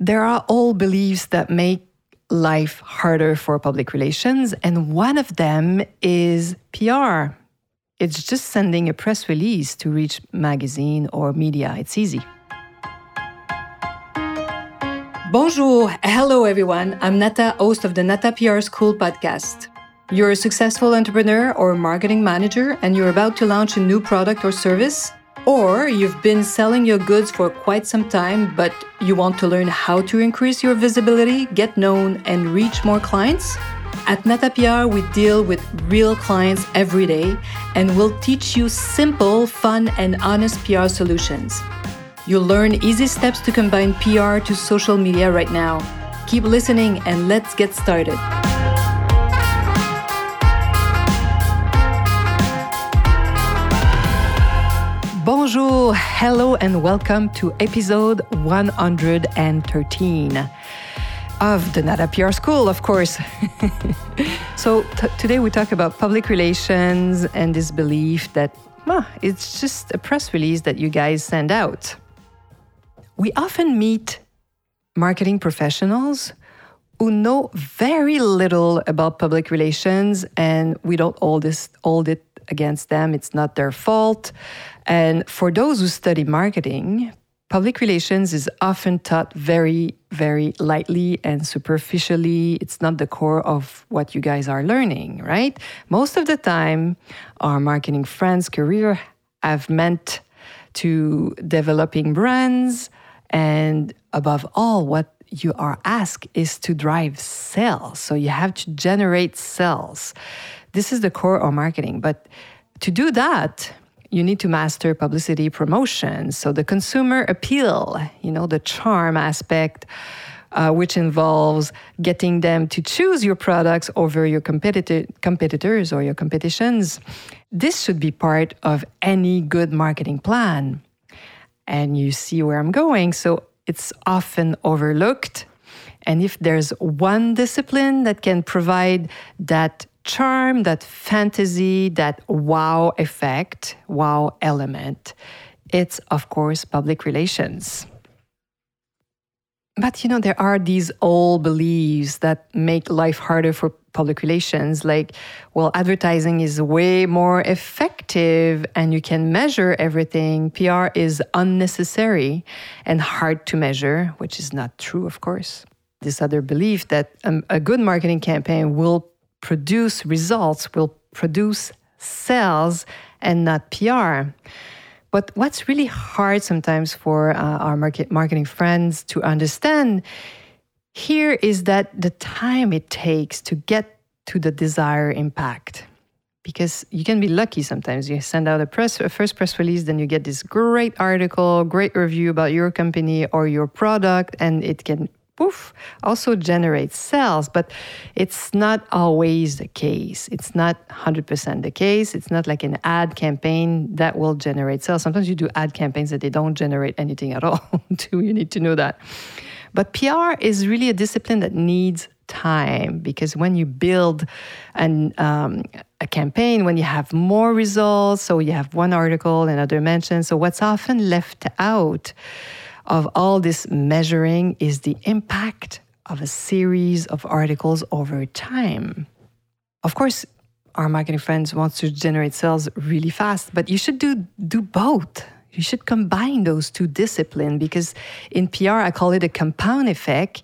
There are old beliefs that make life harder for public relations, and one of them is PR. It's just sending a press release to reach magazine or media. It's easy. Bonjour. Hello, everyone. I'm Nata, host of the Nata PR School podcast. You're a successful entrepreneur or marketing manager, and you're about to launch a new product or service? Or you've been selling your goods for quite some time, but you want to learn how to increase your visibility, get known, and reach more clients? At Nata PR, we deal with real clients every day, and we'll teach you simple, fun, and honest PR solutions. You'll learn easy steps to combine PR to social media right now. Keep listening, and let's get started. Bonjour, hello, and welcome to episode 113 of the Nata PR School, of course. So today we talk about public relations and this belief that it's just a press release that you guys send out. We often meet marketing professionals who know very little about public relations, and we don't hold it against them. It's not their fault. And for those who study marketing, public relations is often taught very, very lightly and superficially. It's not the core of what you guys are learning, right? Most of the time, our marketing friends' career have meant to developing brands. And above all, what you are asked is to drive sales. So you have to generate sales. This is the core of marketing. But to do that, you need to master publicity promotion. So the consumer appeal, the charm aspect, which involves getting them to choose your products over your competitors or your competitions. This should be part of any good marketing plan. And you see where I'm going. So it's often overlooked. And if there's one discipline that can provide that charm, that fantasy, that wow effect, wow element, it's, of course, public relations. But, there are these old beliefs that make life harder for public relations, like, advertising is way more effective and you can measure everything. PR is unnecessary and hard to measure, which is not true, of course. This other belief that a good marketing campaign will produce results, will produce sales and not PR. But what's really hard sometimes for our marketing friends to understand here is that the time it takes to get to the desired impact. Because you can be lucky sometimes. You send out a first press release, then you get this great article, great review about your company or your product, and it can also generates sales, but it's not always the case. It's not 100% the case. It's not like an ad campaign that will generate sales. Sometimes you do ad campaigns that they don't generate anything at all, too. You need to know that. But PR is really a discipline that needs time, because when you build a campaign, when you have more results, so you have one article, another mention, so what's often left out of all this measuring is the impact of a series of articles over time. Of course, our marketing friends want to generate sales really fast, but you should do both. You should combine those two disciplines, because in PR, I call it a compound effect.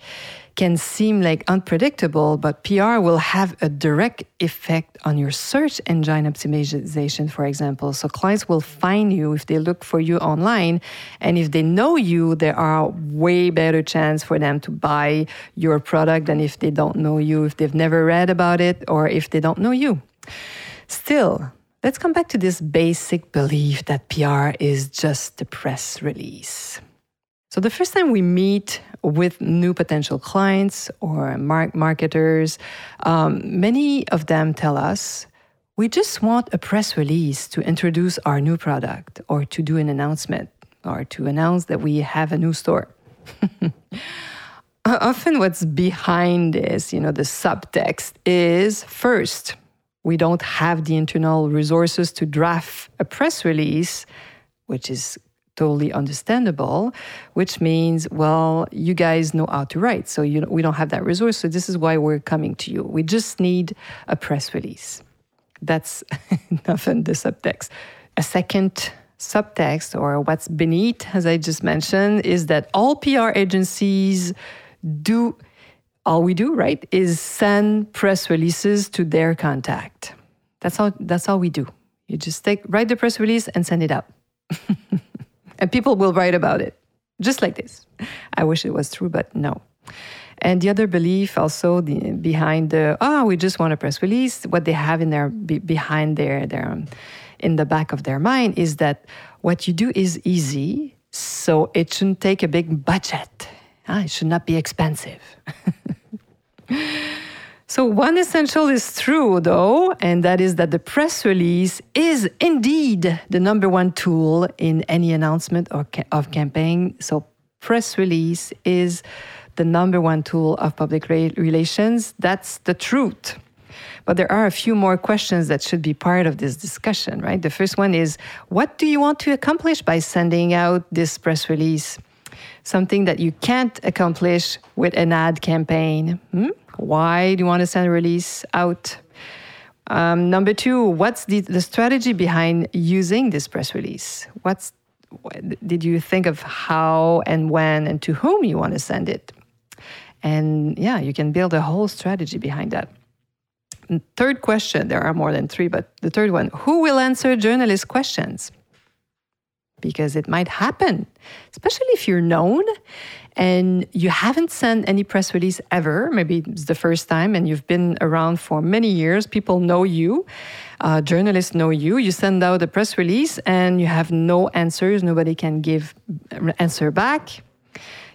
Can seem like unpredictable, but PR will have a direct effect on your search engine optimization, for example. So clients will find you if they look for you online, and if they know you, there are way better chance for them to buy your product than if they don't know you, if they've never read about it, or if they don't know you. Still, let's come back to this basic belief that PR is just a press release. So the first time we meet with new potential clients or marketers, many of them tell us, we just want a press release to introduce our new product or to do an announcement or to announce that we have a new store. Often what's behind this, the subtext is, first, we don't have the internal resources to draft a press release, which is totally understandable, which means, well, you guys know how to write, so we don't have that resource, so this is why we're coming to you. We just need a press release. That's often the subtext. A second subtext, or what's beneath, as I just mentioned, is that all PR agencies do, all we do, right, is send press releases to their contact. That's all we do. You just write the press release and send it out. And people will write about it, just like this. I wish it was true, but no. And the other belief also behind we just want a press release, what they have in their, behind their in the back of their mind is that what you do is easy, so it shouldn't take a big budget. It should not be expensive. So one essential is true, though, and that is that the press release is indeed the number one tool in any announcement of campaign. So press release is the number one tool of public relations. That's the truth. But there are a few more questions that should be part of this discussion, right? The first one is, what do you want to accomplish by sending out this press release? Something that you can't accomplish with an ad campaign. Why do you want to send a release out? Number two, what's the strategy behind using this press release? Did you think of how and when and to whom you want to send it? And yeah, you can build a whole strategy behind that. And third question, there are more than three, but the third one, who will answer journalist questions? Because it might happen, especially if you're known and you haven't sent any press release ever. Maybe it's the first time and you've been around for many years. People know you. Journalists know you. You send out a press release and you have no answers. Nobody can give answer back.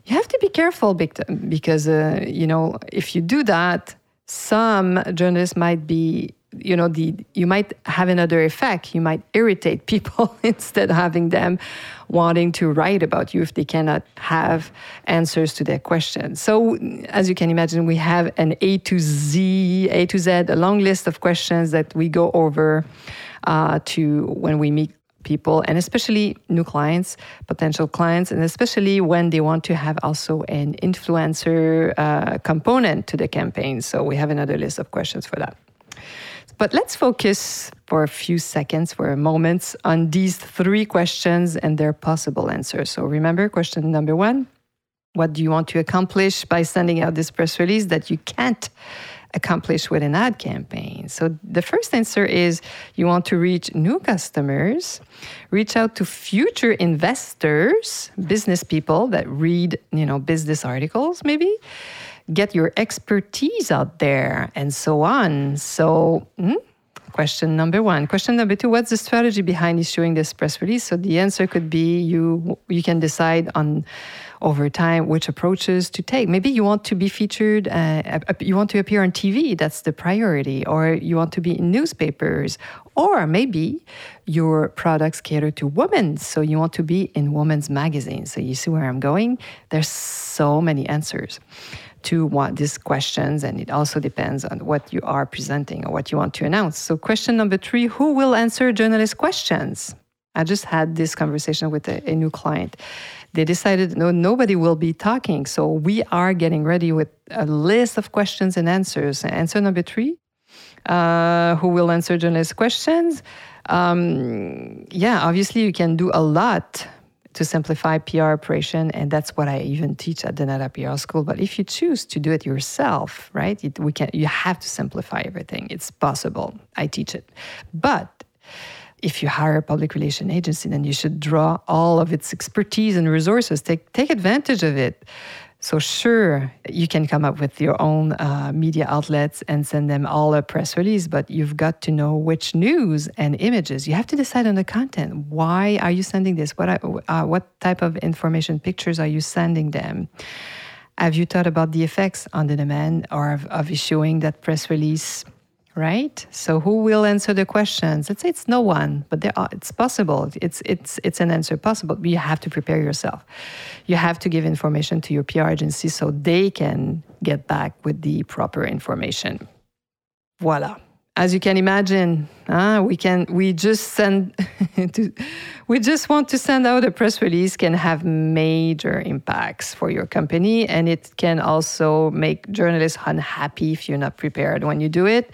You have to be careful because, if you do that, some journalists might be, you might have another effect. You might irritate people instead of having them wanting to write about you if they cannot have answers to their questions. So as you can imagine, we have an A to Z, a long list of questions that we go over to when we meet people, and especially new clients, potential clients, and especially when they want to have also an influencer component to the campaign. So we have another list of questions for that. But let's focus for a moment, on these three questions and their possible answers. So remember, question number one, what do you want to accomplish by sending out this press release that you can't accomplish with an ad campaign? So the first answer is you want to reach new customers, reach out to future investors, business people that read, business articles maybe, get your expertise out there, and so on. So, question number one. Question number two, what's the strategy behind issuing this press release? So the answer could be you can decide on over time which approaches to take. Maybe you want to be featured, you want to appear on TV, that's the priority, or you want to be in newspapers, or maybe your products cater to women, so you want to be in women's magazines. So you see where I'm going? There's so many answers to want these questions, and it also depends on what you are presenting or what you want to announce. So question number three, who will answer journalist questions? I just had this conversation with a new client. They decided nobody will be talking, so we are getting ready with a list of questions and answers. Answer number three, who will answer journalist questions? Obviously you can do a lot to simplify PR operation, and that's what I even teach at the Nata PR School. But if you choose to do it yourself, right, you have to simplify everything. It's possible. I teach it. But if you hire a public relation agency, then you should draw all of its expertise and resources. Take advantage of it. So sure, you can come up with your own media outlets and send them all a press release, but you've got to know which news and images. You have to decide on the content. Why are you sending this? What type of information, pictures are you sending them? Have you thought about the effects on the demand or of issuing that press release? Right? So who will answer the questions? Let's say it's no one, but it's possible. It's an answer possible. But you have to prepare yourself. You have to give information to your PR agency so they can get back with the proper information. Voilà. as you can imagine, we just want to send out a press release can have major impacts for your company, and it can also make journalists unhappy if you're not prepared when you do it.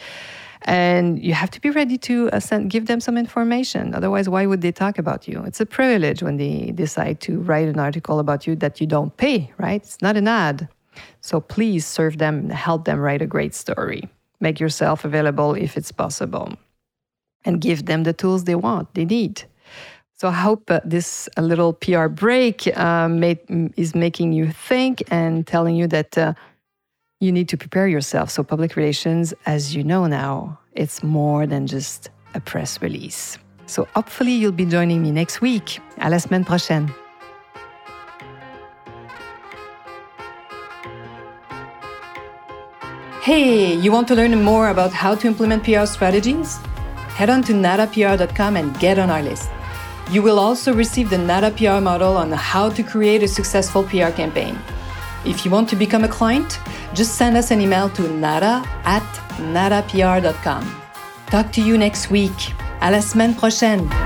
And you have to be ready to give them some information. Otherwise, why would they talk about you? It's a privilege when they decide to write an article about you that you don't pay, right? It's not an ad. So please serve them, help them write a great story. Make yourself available if it's possible. And give them the tools they want, they need. So I hope this little PR break is making you think and telling you that you need to prepare yourself. So public relations, as you know now, it's more than just a press release. So hopefully you'll be joining me next week. À la semaine prochaine. Hey, you want to learn more about how to implement PR strategies? Head on to natapr.com and get on our list. You will also receive the Nata PR model on how to create a successful PR campaign. If you want to become a client, just send us an email to nata@natapr.com. Talk to you next week. À la semaine prochaine!